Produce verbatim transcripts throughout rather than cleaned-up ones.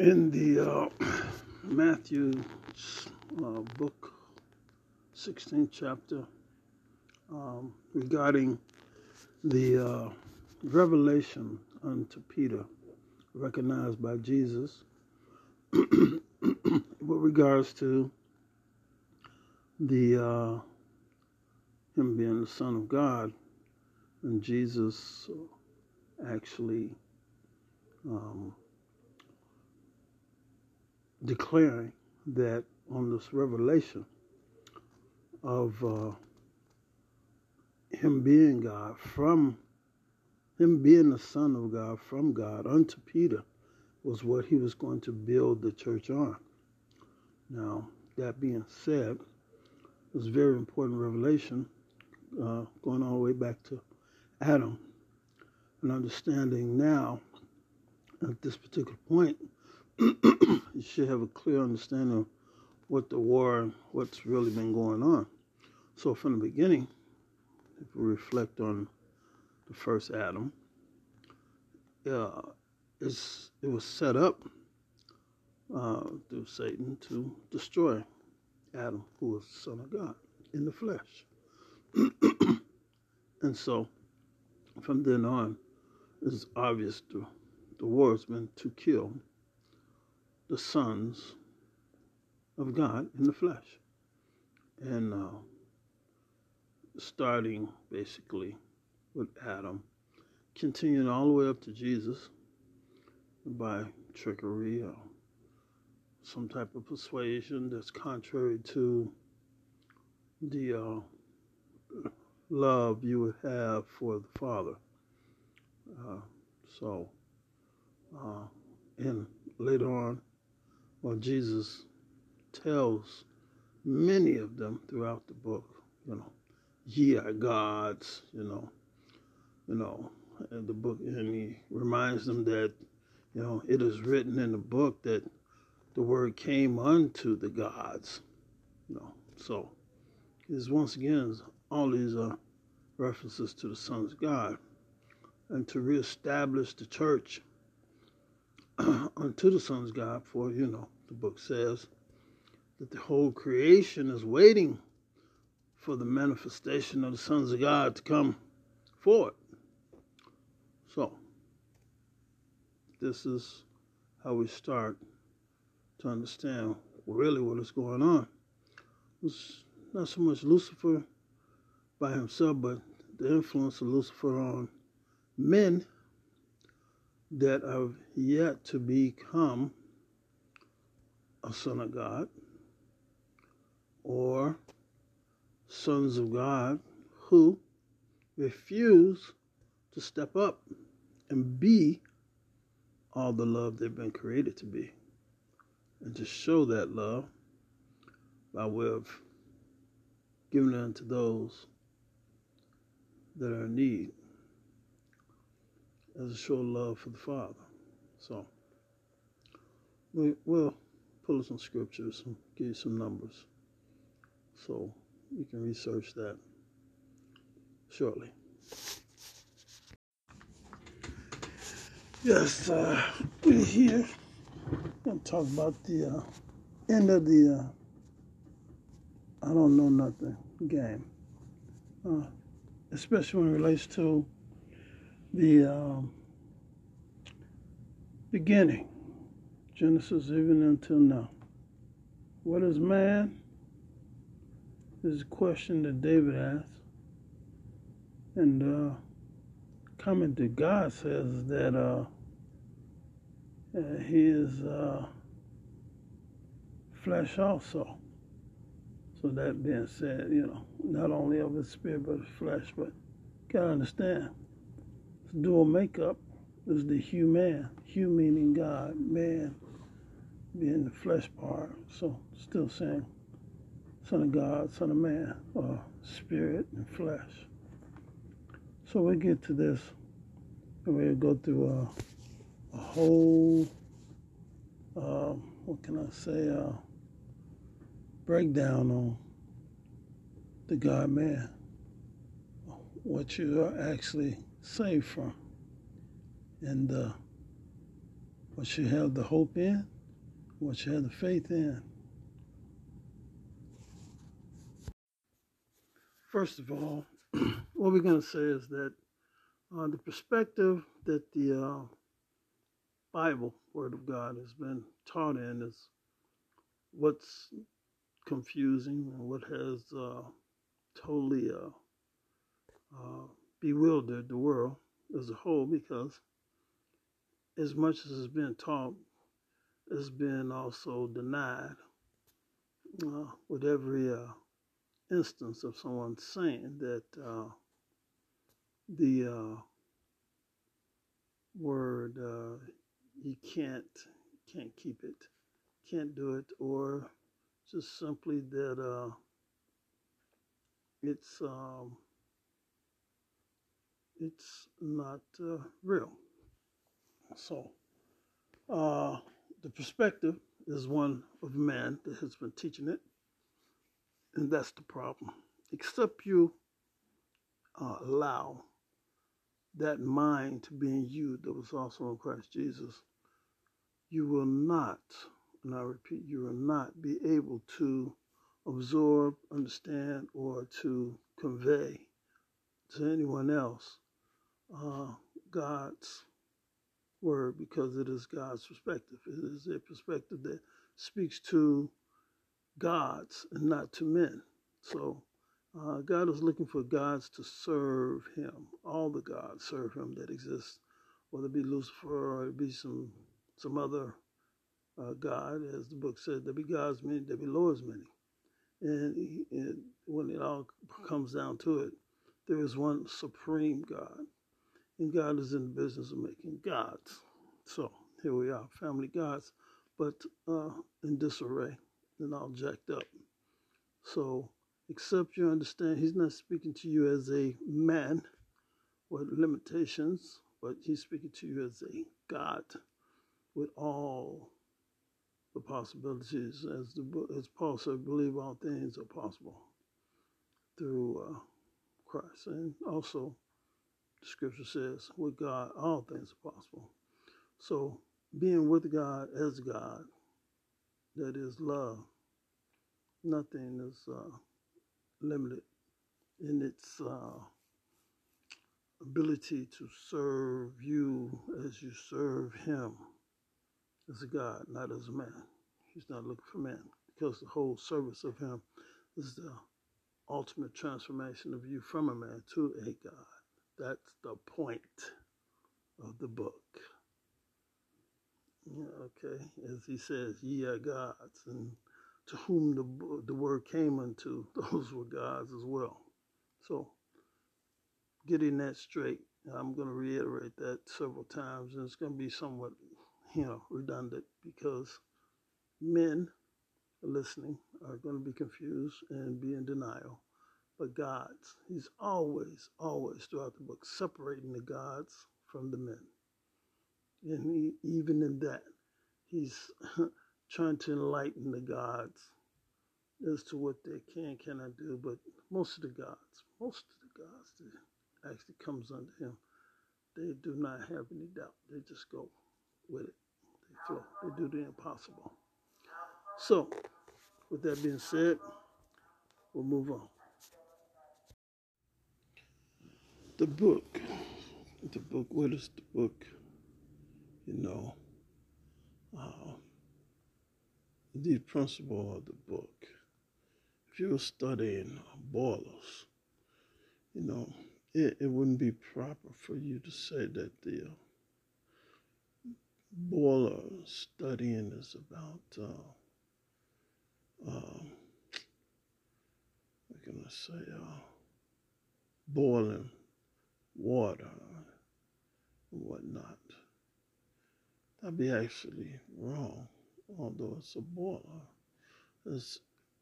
In the uh, Matthew uh, book, sixteenth chapter, um, regarding the uh, revelation unto Peter, recognized by Jesus, with regards to the uh, him being the Son of God, and Jesus actually Um, declaring that on this revelation of uh, him being God, from him being the Son of God, from God unto Peter, was what he was going to build the church on. Now, that being said, it was a very important revelation uh, going all the way back to Adam, and understanding now at this particular point, you should have a clear understanding of what the war and what's really been going on. So from the beginning, if we reflect on the first Adam, uh, it's, it was set up uh, through Satan to destroy Adam, who was the Son of God, in the flesh. And so from then on, it's obvious the, the war has been to kill the sons of God in the flesh. And uh, starting basically with Adam, continuing all the way up to Jesus by trickery or some type of persuasion that's contrary to the uh, love you would have for the Father. Uh, so, uh, and later on, well, Jesus tells many of them throughout the book, you know, ye are gods, you know, you know, in the book, and he reminds them that, you know, it is written in the book that the word came unto the gods, you know. So, is once again, all these are references to the sons of God, and to reestablish the church unto the Son's God, for, you know, the book says that the whole creation is waiting for the manifestation of the sons of God to come forward. So, this is how we start to understand really what is going on. It's not so much Lucifer by himself, but the influence of Lucifer on men that have yet to become a son of God or sons of God, who refuse to step up and be all the love they've been created to be, and to show that love by way of giving it unto those that are in need, as a show of love for the Father. So, we, we'll pull some scriptures and give you some numbers, so you can research that shortly. Yes, uh, we're here. We're going to talk about the uh, end of the uh, I don't know nothing game, uh, especially when it relates to the um, beginning, Genesis even until now. What is man? This is a question that David asked, and the uh, comment that God says that uh, uh, he is uh, flesh also. So that being said, you know, not only of his spirit but his flesh, but gotta understand, dual makeup is the human, Hu meaning God, man being the flesh part, so still saying Son of God, Son of Man, or spirit and flesh. So we'll get to this, and we'll go through a, a whole, uh, what can I say, uh, breakdown on the God-man, what you are actually saved from, and uh, what you have the hope in, what you have the faith in. First of all, what we're going to say is that uh, the perspective that the uh, Bible, Word of God, has been taught in is what's confusing and what has uh, totally uh, uh, bewildered the world as a whole, because as much as it's been taught, it's been also denied uh, with every uh, instance of someone saying that uh, the uh, word, uh, you can't, can't keep it, can't do it, or just simply that uh, it's um, it's not uh, real. So uh, the perspective is one of man that has been teaching it, and that's the problem. Except you uh, allow that mind to be in you that was also in Christ Jesus, you will not, and I repeat, you will not be able to absorb, understand, or to convey to anyone else uh, God's word, because it is God's perspective. It is a perspective that speaks to gods and not to men. So uh, God is looking for gods to serve him. All the gods serve him that exist, whether it be Lucifer or it be some some other uh, god. As the book said, there be gods many, there be lords many. And, he, and when it all comes down to it, there is one supreme God. And God is in the business of making gods. So here we are, family gods, but uh, in disarray and all jacked up. So except you understand, he's not speaking to you as a man with limitations, but he's speaking to you as a God with all the possibilities. As the as Paul said, I believe all things are possible through uh, Christ. And also, the scripture says, with God, all things are possible. So being with God as God, that is love. Nothing is uh, limited in its uh, ability to serve you as you serve him as a God, not as a man. He's not looking for man, because the whole service of him is the ultimate transformation of you from a man to a God. That's the point of the book. Yeah, okay, as he says, ye are gods, and to whom the, the word came unto, those were gods as well. So, getting that straight, I'm going to reiterate that several times, and it's going to be somewhat, you know, redundant, because men listening are going to be confused and be in denial. But gods, he's always, always throughout the book separating the gods from the men. And he, even in that, he's trying to enlighten the gods as to what they can, cannot do. But most of the gods, most of the gods that actually comes under him, they do not have any doubt. They just go with it. They flow. They do the impossible. So, with that being said, we'll move on. The book. The book. What is the book? You know, uh, the principle of the book. If you were studying boilers, you know, it, it wouldn't be proper for you to say that the uh, boiler studying is about, uh, uh, what can I say, uh, boiling water and whatnot. That'd be actually wrong, although it's a boiler. This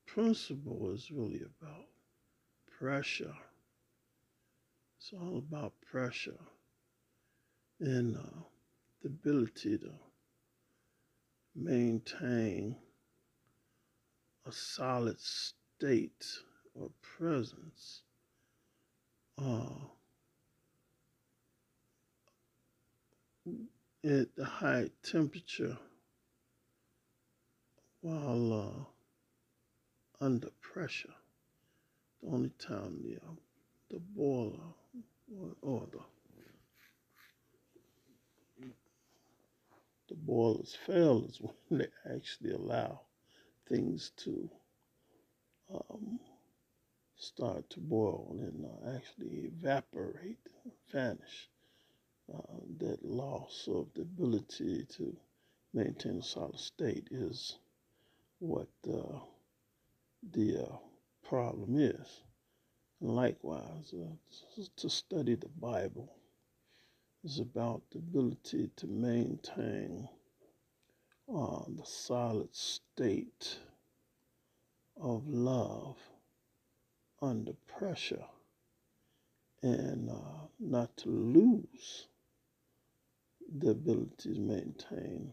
principle is really about pressure. It's all about pressure and uh, the ability to maintain a solid state or presence uh, at the high temperature while uh, under pressure. The only time the, uh, the boiler or, or the, the boilers fail is when they actually allow things to um, start to boil and uh, actually evaporate, vanish. Uh, that loss of the ability to maintain a solid state is what uh, the uh, problem is. And likewise, uh, to study the Bible is about the ability to maintain uh, the solid state of love under pressure and uh, not to lose the ability to maintain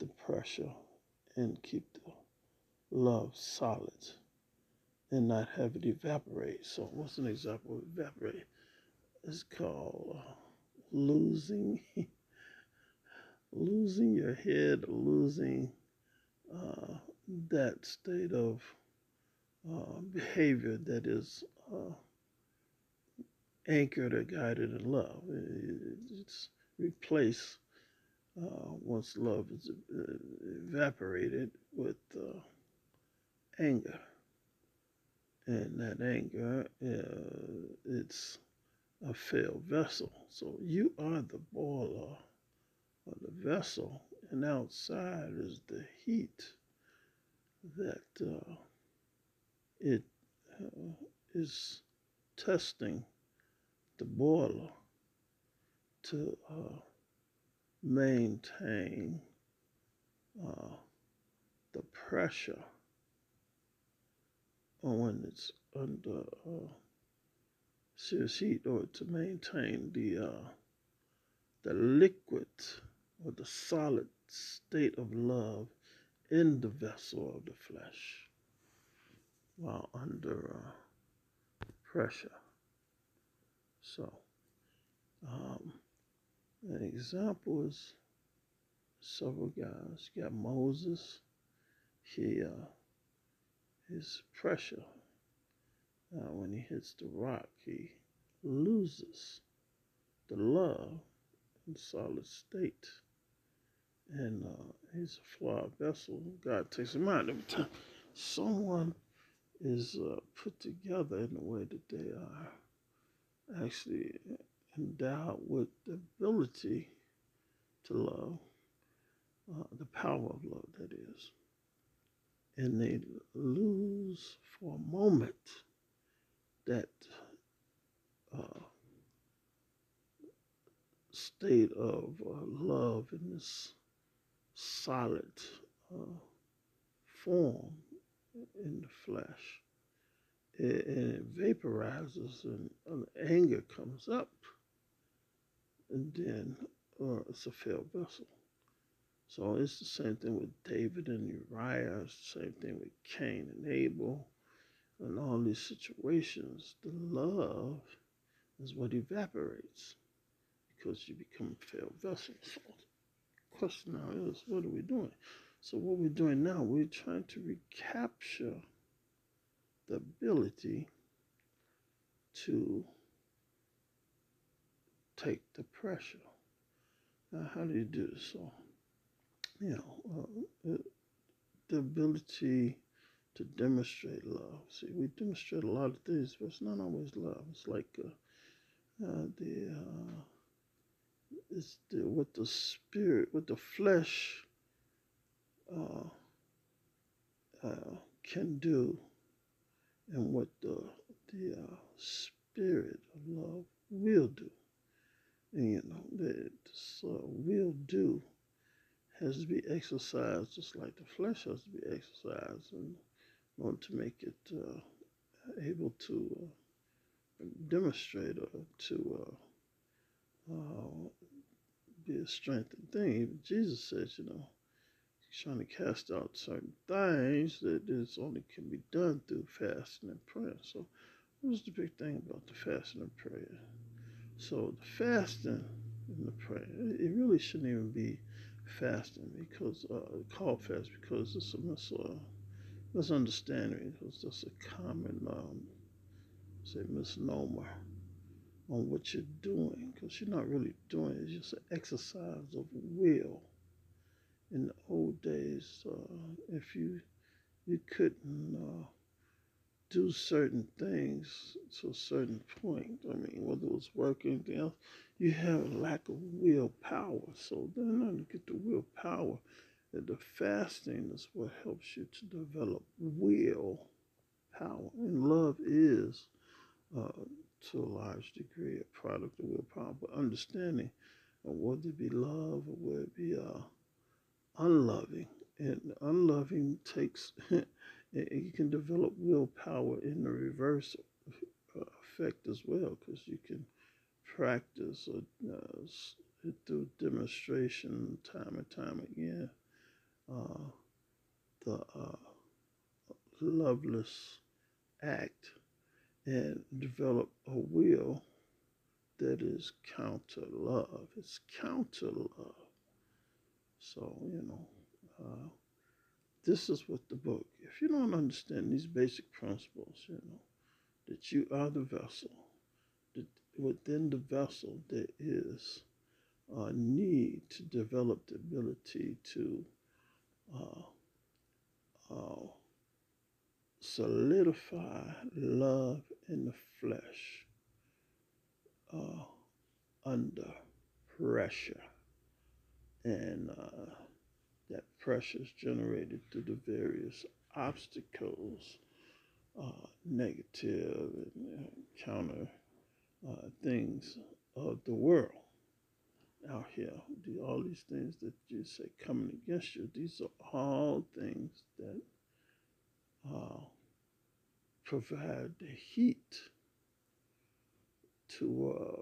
the pressure and keep the love solid and not have it evaporate. So what's an example of evaporate? It's called uh, losing, losing your head, losing uh, that state of uh, behavior that is uh, anchored or guided in love. It's replace uh, once love is evaporated with uh, anger, and that anger uh, it's a failed vessel. So you are the boiler or the vessel, and outside is the heat that uh, it uh, is testing the boiler to uh, maintain uh, the pressure when it's under uh, serious heat, or to maintain the uh, the liquid or the solid state of love in the vessel of the flesh while under uh, pressure. So, um, an example is several guys. You got Moses. He, uh, his pressure. Uh, when he hits the rock, he loses the love in solid state, and uh, he's a flawed vessel. God takes him out every time. Someone is uh, put together in the way that they are actually endowed with the ability to love, uh, the power of love, that is. And they lose for a moment that uh, state of uh, love in this solid uh, form in the flesh. And it vaporizes, and anger comes up, and then uh, it's a failed vessel. So it's the same thing with David and Uriah, it's the same thing with Cain and Abel, and all these situations. The love is what evaporates because you become a failed vessel. So the question now is, what are we doing? So what we're doing now, we're trying to recapture the ability to take the pressure. Now, how do you do this? So, you know, uh, it, the ability to demonstrate love. See, we demonstrate a lot of things, but it's not always love. It's like uh, uh, the uh, it's the, what the spirit, what the flesh uh, uh, can do, and what the, the uh, spirit of love will do. And, you know, that this uh, will do has to be exercised just like the flesh has to be exercised in order to make it uh, able to uh, demonstrate or to uh, uh, be a strengthened thing. Jesus said, you know, trying to cast out certain things that this only can be done through fasting and prayer. So what was the big thing about the fasting and prayer? So the fasting in the prayer. It really shouldn't even be fasting, because uh, called fast, because it's a mis uh, misunderstanding. It's just a common um, say misnomer on what you're doing, because you're not really doing it. It's just an exercise of will. In the old days, uh, if you you couldn't uh, do certain things to a certain point, I mean, whether it was work or anything else, you have a lack of willpower. So then when you get the willpower, that the fasting is what helps you to develop willpower. And love is, uh, to a large degree, a product of willpower. But understanding, uh, whether it be love or whether it be uh, unloving, and unloving takes, you can develop willpower in the reverse effect as well, because you can practice uh, through demonstration time and time again, uh, the uh, loveless act, and develop a will that is counter love. It's counter love. So, you know, uh, this is what the book, if you don't understand these basic principles, you know, that you are the vessel, that within the vessel there is a need to develop the ability to uh, uh, solidify love in the flesh uh, under pressure. And uh, that pressure is generated through the various obstacles, uh, negative and uh, counter uh, things of the world out here. The, all these things that you say coming against you, these are all things that uh, provide the heat to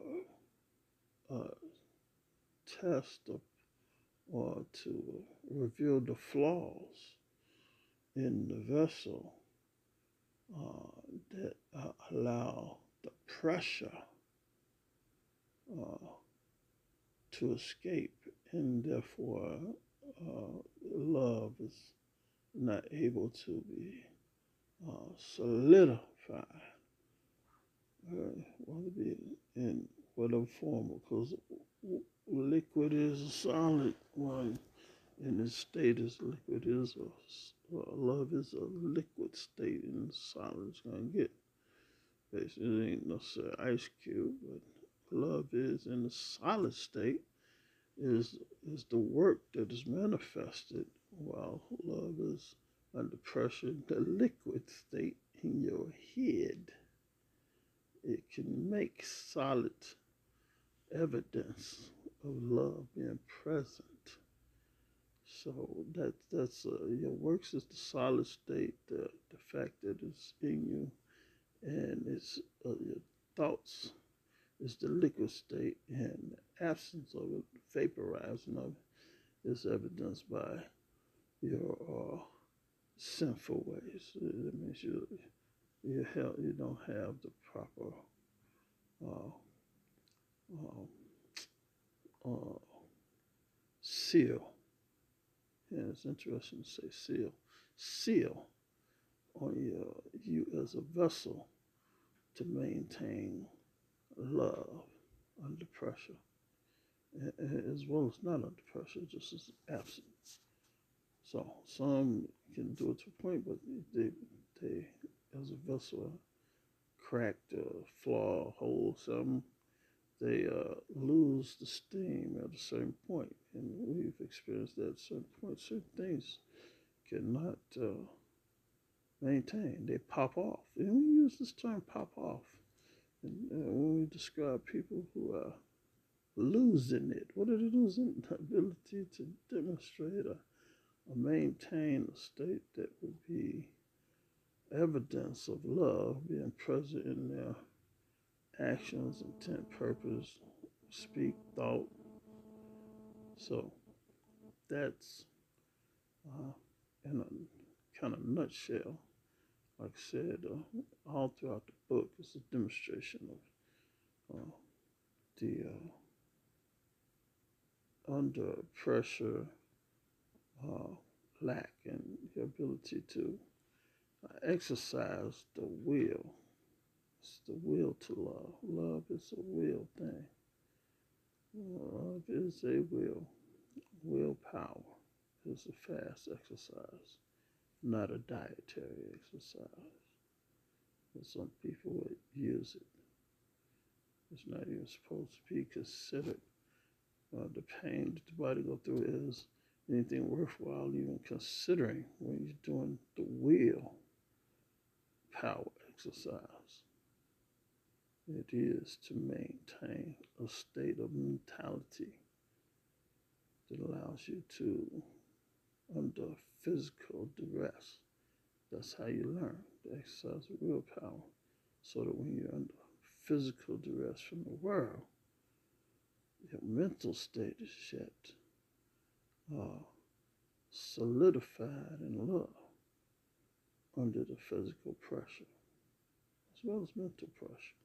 uh, uh, test the or to reveal the flaws in the vessel uh, that uh, allow the pressure uh, to escape, and therefore uh, love is not able to be uh, solidified, uh, whether it be in whatever form, because liquid is a solid one, and its state is liquid. Is a, uh, love is a liquid state, and solid is gonna get. Basically, it ain't necessarily ice cube, but love is in the solid state. Is is the work that is manifested, while love is under pressure. The liquid state in your head. It can make solid evidence of love being present. So that that's uh, your works is the solid state, the, the fact that it's in you, and it's uh, your thoughts is the liquid state, and the absence of it, vaporizing of it, is evidenced by your uh, sinful ways. It means you you have, you don't have the proper uh, Um, uh, seal. Yeah, it's interesting to say seal. Seal on your, you as a vessel to maintain love under pressure, as well as not under pressure, just as absent. So some can do it to a point, but they, they as a vessel, cracked a flaw, hole, something. They uh, lose the steam at a certain point, and we've experienced that at a certain point. Certain things cannot uh, maintain. They pop off. And we use this term, pop off, and uh, when we describe people who are losing it, what are they losing? The ability to demonstrate or, or maintain a state that would be evidence of love being present in their actions, intent, purpose, speak, thought. So that's uh, in a kind of nutshell. Like I said, uh, all throughout the book is a demonstration of uh, the uh, under pressure uh, lack in the ability to uh, exercise the will. It's the will to love. Love is a will thing. Love is a will. Willpower is a fast exercise, not a dietary exercise. But some people would use it. It's not even supposed to be considered. Uh, the pain that the body goes through is anything worthwhile even considering when you're doing the will power exercise. It is to maintain a state of mentality that allows you to, under physical duress, that's how you learn to exercise willpower, so that when you're under physical duress from the world, your mental state is yet uh, solidified in love under the physical pressure, as well as mental pressure.